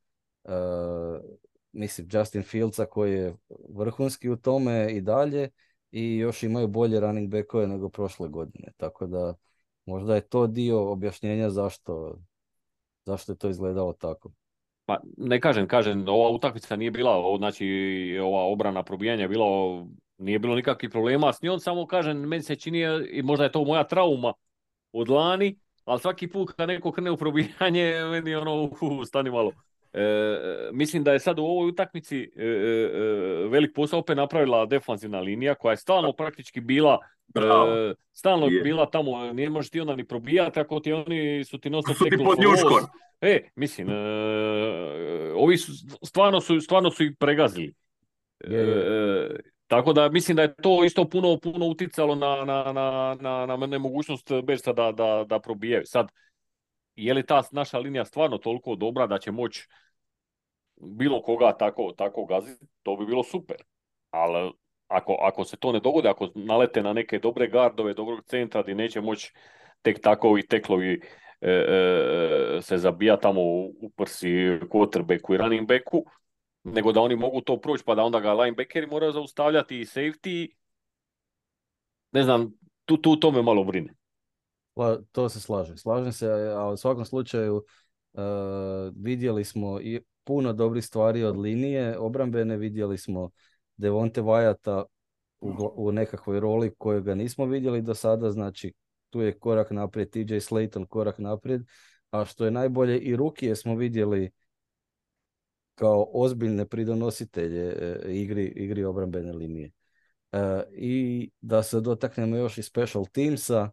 Justin Fieldsa koji je vrhunski u tome i dalje i još imaju bolje running backove nego prošle godine. Tako da možda je to dio objašnjenja zašto je to izgledalo tako. Pa ne kažem, ova utakmica nije bila, znači ova obrana probijanja nije bilo nikakvih problema s njom, samo kažem, meni se čini, i možda je to moja trauma od lani, ali svaki put kad neko krene u probijanje, meni stani malo. Mislim da je sad u ovoj utakmici velik posao opet napravila defanzivna linija koja je stalno praktički bila, stalno je bila tamo, nije možeš ti onda ni probijati, ako ti oni su ti nosili teklo pod njuškor. Ovi su, stvarno su ih pregazili. Tako da mislim da je to isto puno uticalo na nemogućnost Bersa da probijaju. Sad, je li ta naša linija stvarno toliko dobra da će moći bilo koga tako gaziti, to bi bilo super. Ali ako se to ne dogodi, ako nalete na neke dobre gardove, dobrog centra gdje neće moći tek tako i teklovi se zabija tamo u prsi quarterbacku i running backu, nego da oni mogu to proći pa da onda ga linebackeri moraju zaustavljati i safety. Ne znam, to me malo brine. To se slažem se, ali u svakom slučaju vidjeli smo i puno dobrih stvari od linije obrambene, vidjeli smo Devonte Wyata u nekakvoj roli koju ga nismo vidjeli do sada, znači tu je korak naprijed, TJ Slayton korak naprijed, a što je najbolje i rukije smo vidjeli kao ozbiljne pridonositelje igri obrambene linije. I da se dotaknemo još i special teamsa,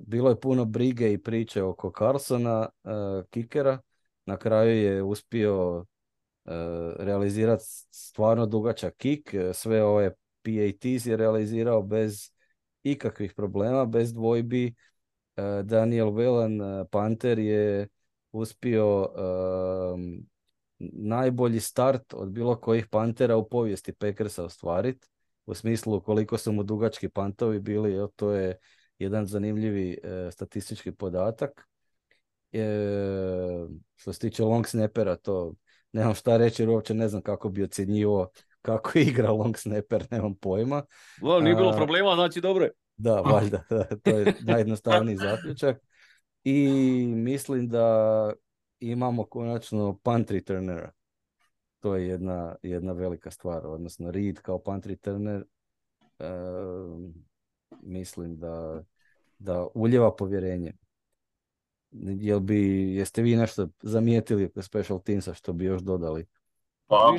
bilo je puno brige i priče oko Carlsona, kikera. Na kraju je uspio realizirati stvarno dugačak kick. Sve ove PATs je realizirao bez ikakvih problema, bez dvojbi. Daniel Whelan, Panter, je uspio najbolji start od bilo kojih Pantera u povijesti Packersa ostvariti. U smislu koliko su mu dugački pantovi bili, to je jedan zanimljivi statistički podatak. Što se tiče long snappera, to nemam šta reći, jer uopće ne znam kako bi ocjenjivo kako igra long snapper, nemam pojma. Nije bilo problema, znači dobro je. Da, valjda, to je najjednostavniji zaključak. I mislim da imamo konačno punt returnera. To je jedna velika stvar, odnosno Reed kao punt returner. Mislim da uljeva povjerenje. Jeste vi nešto zamijetili oko special teamsa što bi još dodali? Pa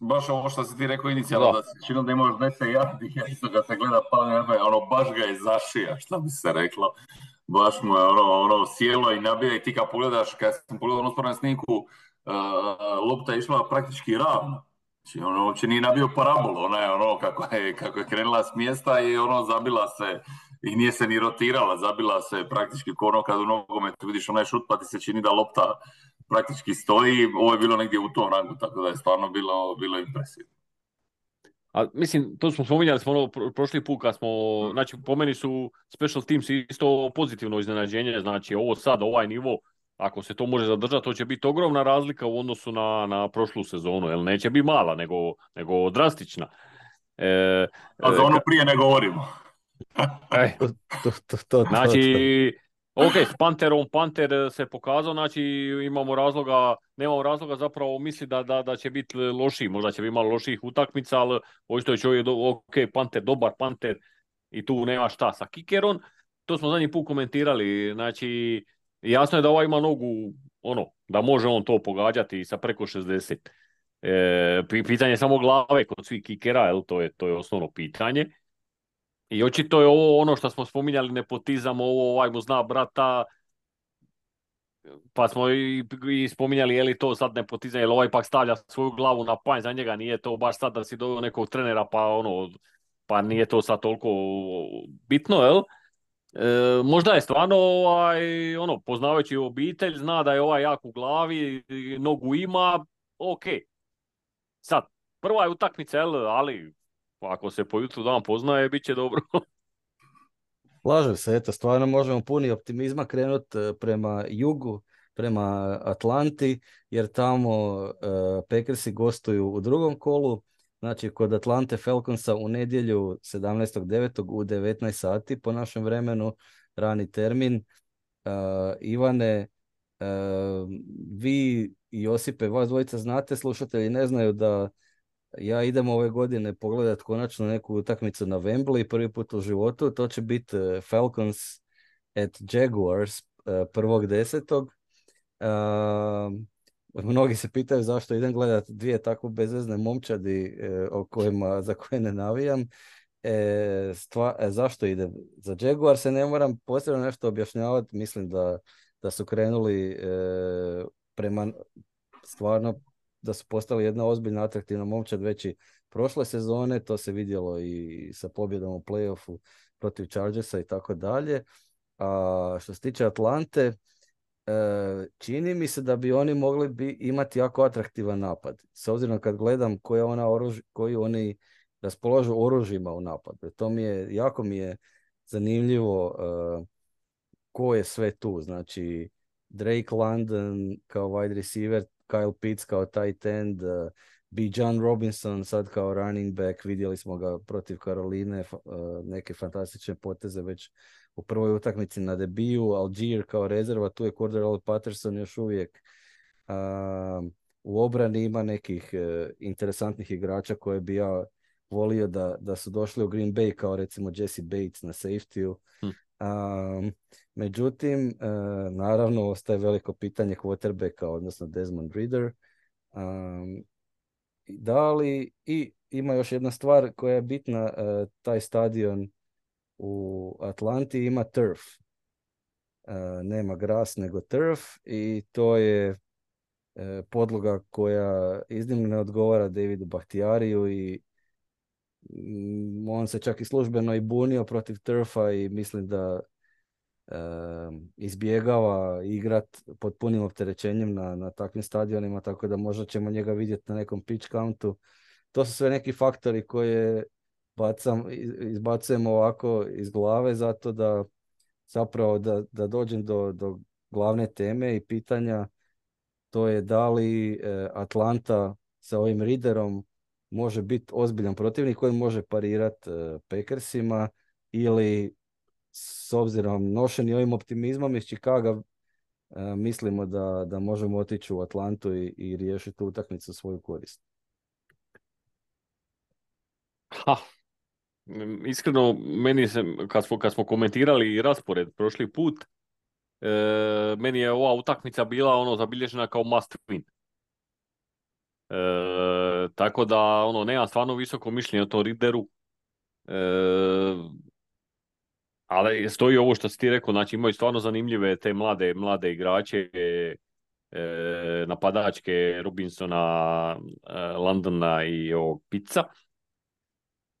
baš ovo što si ti rekao inicijalno, da se čini da imaš 10 yardi, isto kad se gleda baš ga je zašija, što bi se reklo. Baš mu je sjelo i nabija, i ti kad pogledaš, kad sam pogledao usporednu snimku, lopta je išla praktički ravno. Znači, uopće nije nabio parabolu, kako je krenula s mjesta i zabila se i nije se ni rotirala, zabila se praktički kono kad u nogometu vidiš onaj šut pa ti se čini da lopta praktički stoji. Ovo je bilo negdje u tom rangu, tako da je stvarno bilo impresivno. A mislim, to smo spominjali, smo ono prošli put kad smo, znači po meni su special teams isto pozitivno iznenađenje, znači ovo sad, ovaj nivo, ako se to može zadržati, to će biti ogromna razlika u odnosu na prošlu sezonu, jer neće biti mala, nego drastična. A za ono prije ne govorimo. Znači, ok, s Panterom, Panter se pokazao, znači nemamo razloga zapravo misli da će biti lošiji, možda će biti malo loših utakmica, ali očito je čovjek, ok, Panter, dobar Panter i tu nema šta sa kikerom. To smo zadnji put komentirali, znači jasno je da ovaj ima nogu, ono, da može on to pogađati sa preko 60. Pitanje je samo glave kod svih kikera, to je osnovno pitanje. I očito je ovo ono što smo spominjali, nepotizam, ovaj mu zna brata, pa smo i spominjali je li to sad nepotizam, jer ovaj pak stavlja svoju glavu na panj, za njega nije to baš sad da si doveo nekog trenera, pa nije to sad toliko bitno, jel? Možda je stvarno, poznavajući obitelj, zna da je ovaj jak u glavi, nogu ima, ok. Sad, prva je utakmica, ali ako se po jutru dan poznaje, bit će dobro. Slažem se, stvarno možemo puni optimizma krenuti prema jugu, prema Atlanti, jer tamo Packersi gostuju u drugom kolu. Znači, kod Atlante Falconsa u nedjelju 17.9. u 19 sati po našem vremenu, rani termin. Ivane, vi i Josipe, vas dvojica znate, slušatelji ne znaju da ja idem ove godine pogledat konačno neku utakmicu na Wembley prvi put u životu. To će biti Falcons at Jaguars 1.10. Mnogi se pitaju zašto idem gledati dvije tako bezvezne momčadi za koje ne navijam. Zašto idem? Za Jaguar se ne moram posebno nešto objašnjavati. Mislim da su krenuli prema stvarno da su postali jedna ozbiljna atraktivna momčad već i prošle sezone. To se vidjelo i sa pobjedom u play-offu protiv Chargersa i tako dalje. A što se tiče Atlante, čini mi se da bi oni mogli imati jako atraktivan napad. S obzirom kad gledam koji oni raspolažu oružjima u napadu. To mi je, jako mi je zanimljivo ko je sve tu. Znači, Drake London kao wide receiver, Kyle Pitts kao tight end, Bijan Robinson sad kao running back. Vidjeli smo ga protiv Karoline, neke fantastične poteze već u prvoj utakmici na debiju. Algier kao rezerva, tu je Cordarrelle Patterson još uvijek. U obrani ima nekih interesantnih igrača koje bi ja volio da su došli u Green Bay, kao recimo Jesse Bates na safety-u. Međutim, naravno, ostaje veliko pitanje quarterbacka, odnosno Desmond Ridder. I ima još jedna stvar koja je bitna, taj stadion u Atlanti ima turf. Nema gras, nego turf, i to je podloga koja iznimno ne odgovara Davidu Bakhtiariju i on se čak i službeno i bunio protiv turfa i mislim da izbjegava igrat pod punim opterećenjem na takvim stadionima, tako da možda ćemo njega vidjeti na nekom pitch countu. To su sve neki faktori koje izbacujemo ovako iz glave, zato da zapravo da dođem do glavne teme i pitanja. To je da li Atlanta sa ovim Ridderom može biti ozbiljan protivnik koji može parirati Packersima, ili s obzirom nošeni ovim optimizmom iz Chicaga mislimo da možemo otići u Atlantu i riješiti utakmicu svoju korist. Iskreno, meni se, kad smo komentirali raspored prošli put, meni je ova utakmica bila zabilježena kao must win. Tako da nemam stvarno visoko mišljenje o tom Ridderu. Ali stoji ovo što si ti rekao, znači imaju stvarno zanimljive te mlade igrače, napadačke Robinsona, Londona i Pitsa.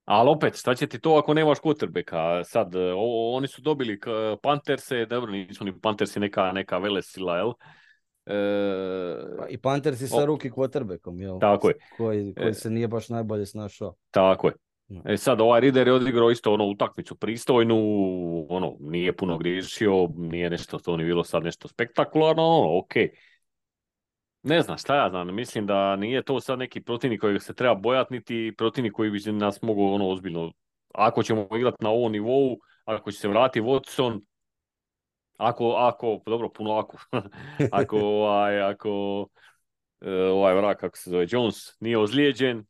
Ali opet, šta će ti to ako nemaš quarterbacka? Sad, oni su dobili Pantherse, dobro, nisu ni Panthersi neka velesila, jel? I Panthersi sa ruki quarterbackom, jel? Tako je. Koji se nije baš najbolje snašao. Tako je. Sad, ovaj Ridder je odigrao isto ono utakmicu pristojnu, ono, nije puno griješio, nije nešto to ni bilo sad nešto spektakularno, ono, okej. Ne znam, šta ja znam, mislim da nije to sad neki protivnik kojeg se treba bojati, niti protivnik koji bi nas mogao ono ozbiljno, ako ćemo igrati na ovom nivou, ako će se vratiti Watson, ako Jones nije ozlijeđen,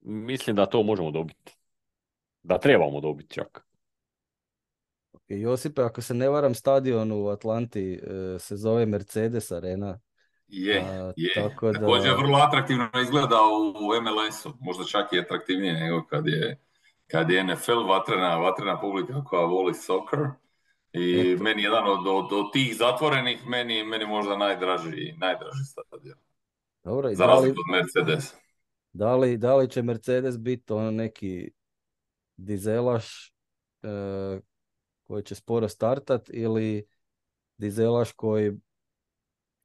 mislim da to možemo dobiti. Da trebamo dobiti čak. Josipe, ako se ne varam, stadion u Atlanti se zove Mercedes Arena. Je. Tako da... Također vrlo atraktivno izgleda u MLS-u. Možda čak i atraktivnije nego kad je NFL vatrena publika koja voli soccer. I meni jedan od tih zatvorenih, meni možda najdraži stadion. Dobro, za razliku od Mercedes. Da li će Mercedes biti ono neki dizelaš koji će sporo startat ili dizelaš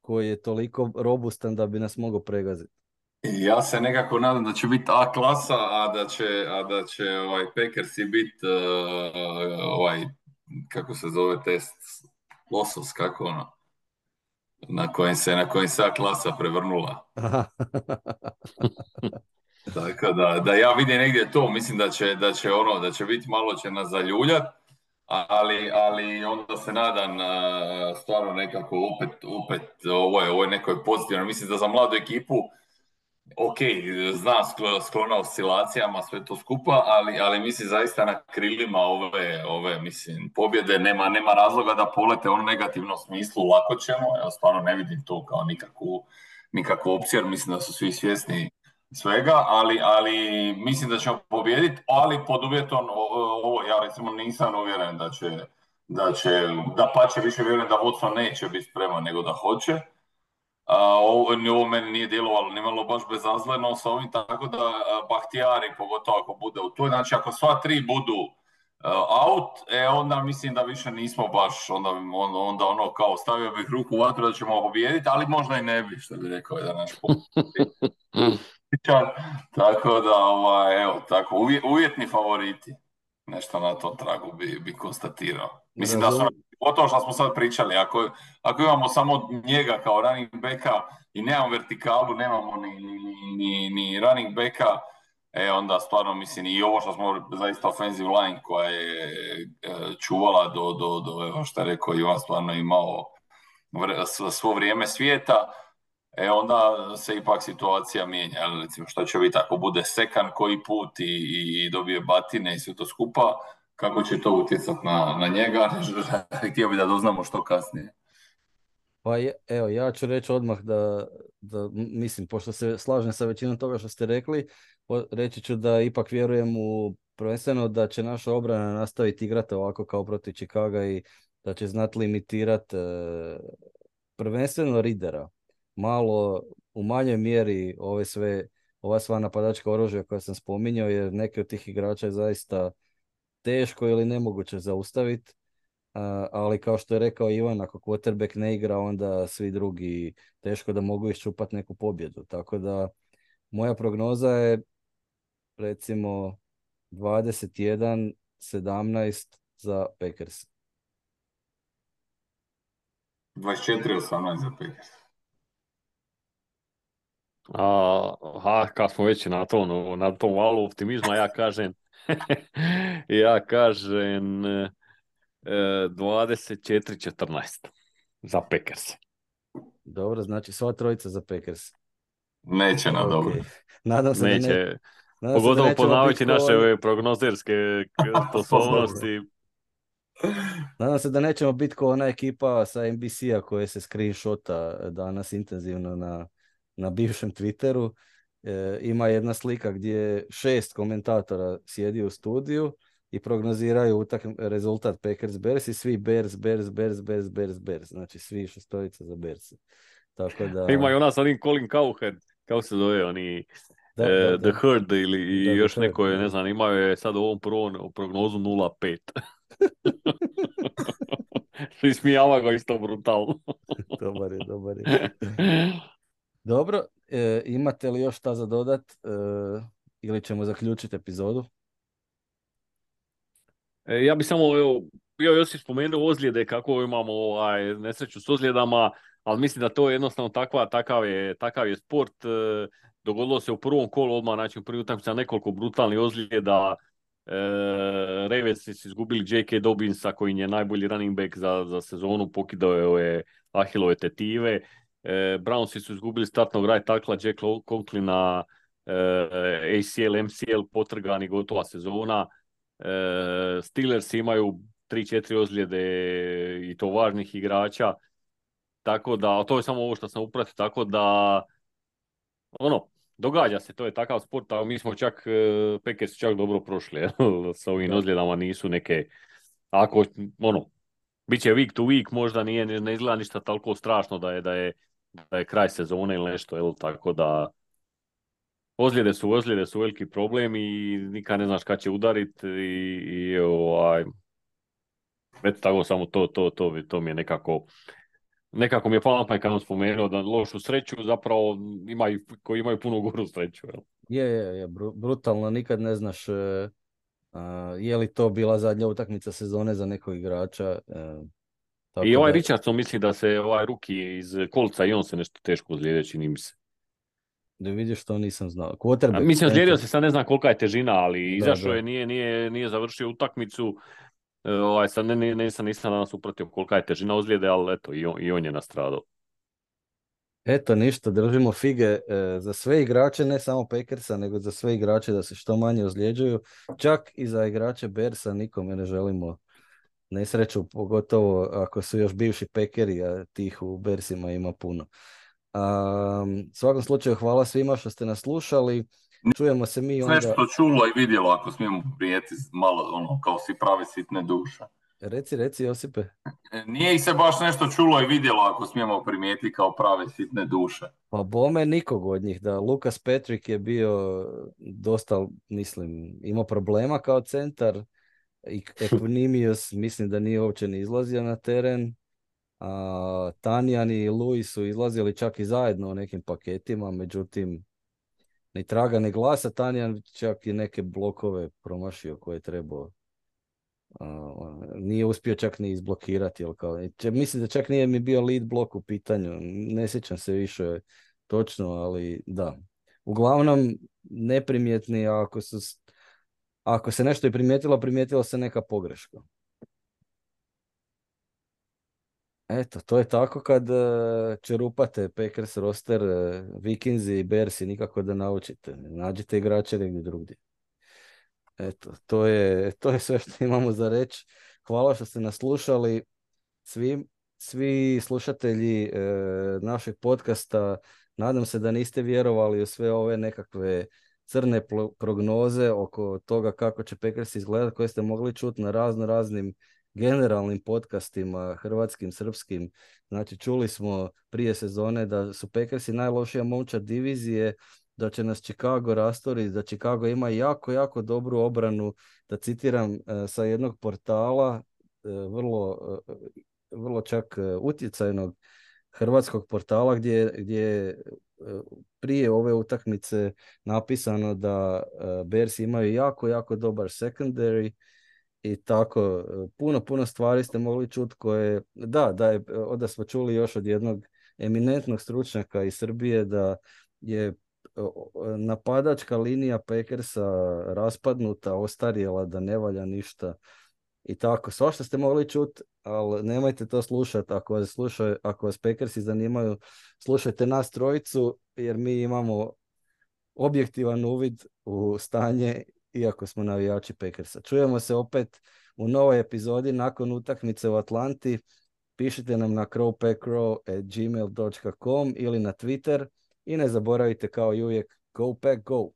koji je toliko robustan da bi nas mogao pregaziti? Ja se nekako nadam da će biti A klasa, a da će ovaj Packersi biti ovaj, kako se zove test, losos, kako ono, na kojem se A klasa prevrnula. Tako da ja vidim negdje to, mislim da će biti malo će nas zaljuljati. Ali onda se nadam stvarno nekako opet ovo je neko pozitivno. Mislim da za mladu ekipu, ok, znam sklona oscilacijama, sve to skupa, ali mislim zaista na krilima ove mislim, pobjede nema razloga da polete ono negativno smislu, lako ćemo. Ja stvarno ne vidim to kao nikakvu opciju, jer mislim da su svi svjesni svega, ali mislim da ćemo pobijediti, ali pod uvjetom ovo, ja recimo nisam uvjeren da će više vjerujem da Watson neće biti spreman nego da hoće. Ovo meni nije djelovalo nimalo baš bezazleno sa ovim, tako da Bakhtiari, pogotovo ako bude u toj, znači ako sva tri budu out, onda mislim da više nismo baš, onda ono kao stavio bih ruku u vatru da ćemo pobijediti, ali možda i ne bi, što bi rekao jedan naš Tako da, evo, tako, uvjetni favoriti, nešto na tom tragu bi konstatirao. Mislim da su, o što smo sad pričali, ako imamo samo njega kao running backa i nemamo vertikalu, nemamo ni running backa, onda stvarno mislim i ovo što smo zaista offensive line koja je čuvala do evo što je rekao Ivan, stvarno imao svo vrijeme svijeta, onda se ipak situacija mijenja, ali recimo što će biti ako bude sekan koji put i dobije batine i sve to skupa, kako će to utjecati na njega, htio bi da doznamo što kasnije. Pa evo, ja ću reći odmah da mislim, pošto se slažem sa većinom toga što ste rekli, reći ću da ipak vjerujem prvenstveno da će naša obrana nastaviti igrati ovako kao protiv Chicaga i da će znati limitirati prvenstveno Riddera. Malo u manjoj mjeri ova sva napadačka oružja koja sam spominjao, jer neke od tih igrača je zaista teško ili nemoguće zaustaviti, ali kao što je rekao Ivan, ako quarterback ne igra, onda svi drugi teško da mogu iščupati neku pobjedu. Tako da moja prognoza je recimo 21-17 za Packers. 24-18 za Packers. Kad smo već na tom valu optimizma, ja kažem 24-14 za Packers. Dobro, znači sva trojica za Packers. Neće na dobro. Okay. Nadam se neće. Pogotovo poznavajući naše prognozerske sposobnosti. Nadam se da nećemo biti kao ona ekipa sa NBC-a koja se screenshota danas intenzivno na bivšem Twitteru. Ima jedna slika gdje 6 komentatora sjedi u studiju i prognoziraju rezultat Packers Bears i svi Bears. Znači svi šestorica za Bears. Tako da... Ima i ona sa onim Colin Cowherd, kako se zove, oni The Herd ili da, još neko je, ne znam, imao je sad u ovom prvom prognozu 0-5. Ismijava ga isto brutalno. Dobar je, dobar je. Dobro, imate li još šta za dodat ili ćemo zaključiti epizodu? Ja bi samo, još si spomenuo ozljede, kako imamo nesreću s ozljedama, ali mislim da to je jednostavno takav je sport. Dogodilo se u prvom kolu odmah, znači u prvi utakmica nekoliko brutalnih ozljeda. Ravens su izgubili JK Dobbinsa koji je najbolji running back za sezonu, pokidao je ove Ahilove tetive. Browns su izgubili startnog right tackla Jack Conklina, ACL, MCL potrgani, gotova sezona. Steelers imaju 3-4 ozljede i to važnih igrača. Tako da, to je samo ovo što sam upratio, tako da ono, događa se, to je takav sport, ali mi smo čak, Packers čak dobro prošli, sa ovim ozljedama nisu neke, ako, ono, bit će week to week, možda nije, ne izgleda ništa toliko strašno da je kraj sezone ili nešto, tako da ozljede su veliki problem i nikad ne znaš kad će udariti i eto tako, samo to mi je nekako mi je palo na pamet kad sam spomenuo da lošu sreću zapravo koji imaju puno goru sreću. Je, brutalno, nikad ne znaš je li to bila zadnja utakmica sezone za nekog igrača. I Richardson misli da se ruki iz kolca i on se nešto teško ozlijede, čini mi se. Da vidiš, to nisam znao. Mislim, ozlijedio se, sad ne znam kolika je težina, ali izašao je, nije završio utakmicu. Sad nisam danas upratio kolika je težina ozlijede, ali eto, i on je nastradao. Eto, ništa, držimo fige za sve igrače, ne samo Packersa, nego za sve igrače da se što manje ozlijeđuju. Čak i za igrače Bearsa nikome ne želimo nesreću, pogotovo ako su još bivši Packeri, a tih u Bearsima ima puno. U svakom slučaju, hvala svima što ste nas slušali. Čujemo se mi onda... Sve što čulo i vidjelo, ako smijemo prijeti malo, ono, kao si pravi sitne duša. Reci, Josipe. Nije ih se baš nešto čulo i vidjelo, ako smijemo primijeti kao prave sitne duše. Pa bome nikog od njih, da Lukas Petrik je bio dosta, mislim, imao problema kao centar. I Eponimius mislim da nije uopće ni izlazio na teren. Tanijan i Lewis su izlazili čak i zajedno u nekim paketima, međutim ni traga ni glasa. Tanijan čak i neke blokove promašio koje je trebao. Nije uspio čak ni izblokirati. Mislim da čak nije mi bio lead blok u pitanju. Ne sjećam se više točno, ali da. Uglavnom neprimjetni, a ako se nešto i primijetilo se neka pogreška. Eto, to je tako kad čerupate Packers roster, Vikings i Bearsi, nikako da naučite. Nađite igrače negdje drugdje. Eto, to je sve što imamo za reći. Hvala što ste nas slušali. Svi slušatelji našeg podcasta, nadam se da niste vjerovali u sve ove nekakve crne prognoze oko toga kako će Packers izgledati, koje ste mogli čuti na raznim generalnim podcastima, hrvatskim, srpskim. Znači, čuli smo prije sezone da su Packersi najlošija momčad divizije, da će nas Chicago rastoriti, da Chicago ima jako, jako dobru obranu, da citiram sa jednog portala, vrlo čak utjecajnog hrvatskog portala, gdje je prije ove utakmice napisano da Bears imaju jako, jako dobar secondary. I tako, puno stvari ste mogli čuti koje... Da smo čuli još od jednog eminentnog stručnjaka iz Srbije da je napadačka linija Packersa raspadnuta, ostarjela, da ne valja ništa. I tako, svašta ste mogli čuti, ali nemojte to slušati. Ako vas Packersi zanimaju, slušajte nas trojicu, jer mi imamo objektivan uvid u stanje, iako smo navijači Packersa. Čujemo se opet u novoj epizodi nakon utakmice u Atlanti. Pišite nam na crowpackcrow@gmail.com ili na Twitter i ne zaboravite kao i uvijek Go Pack Go!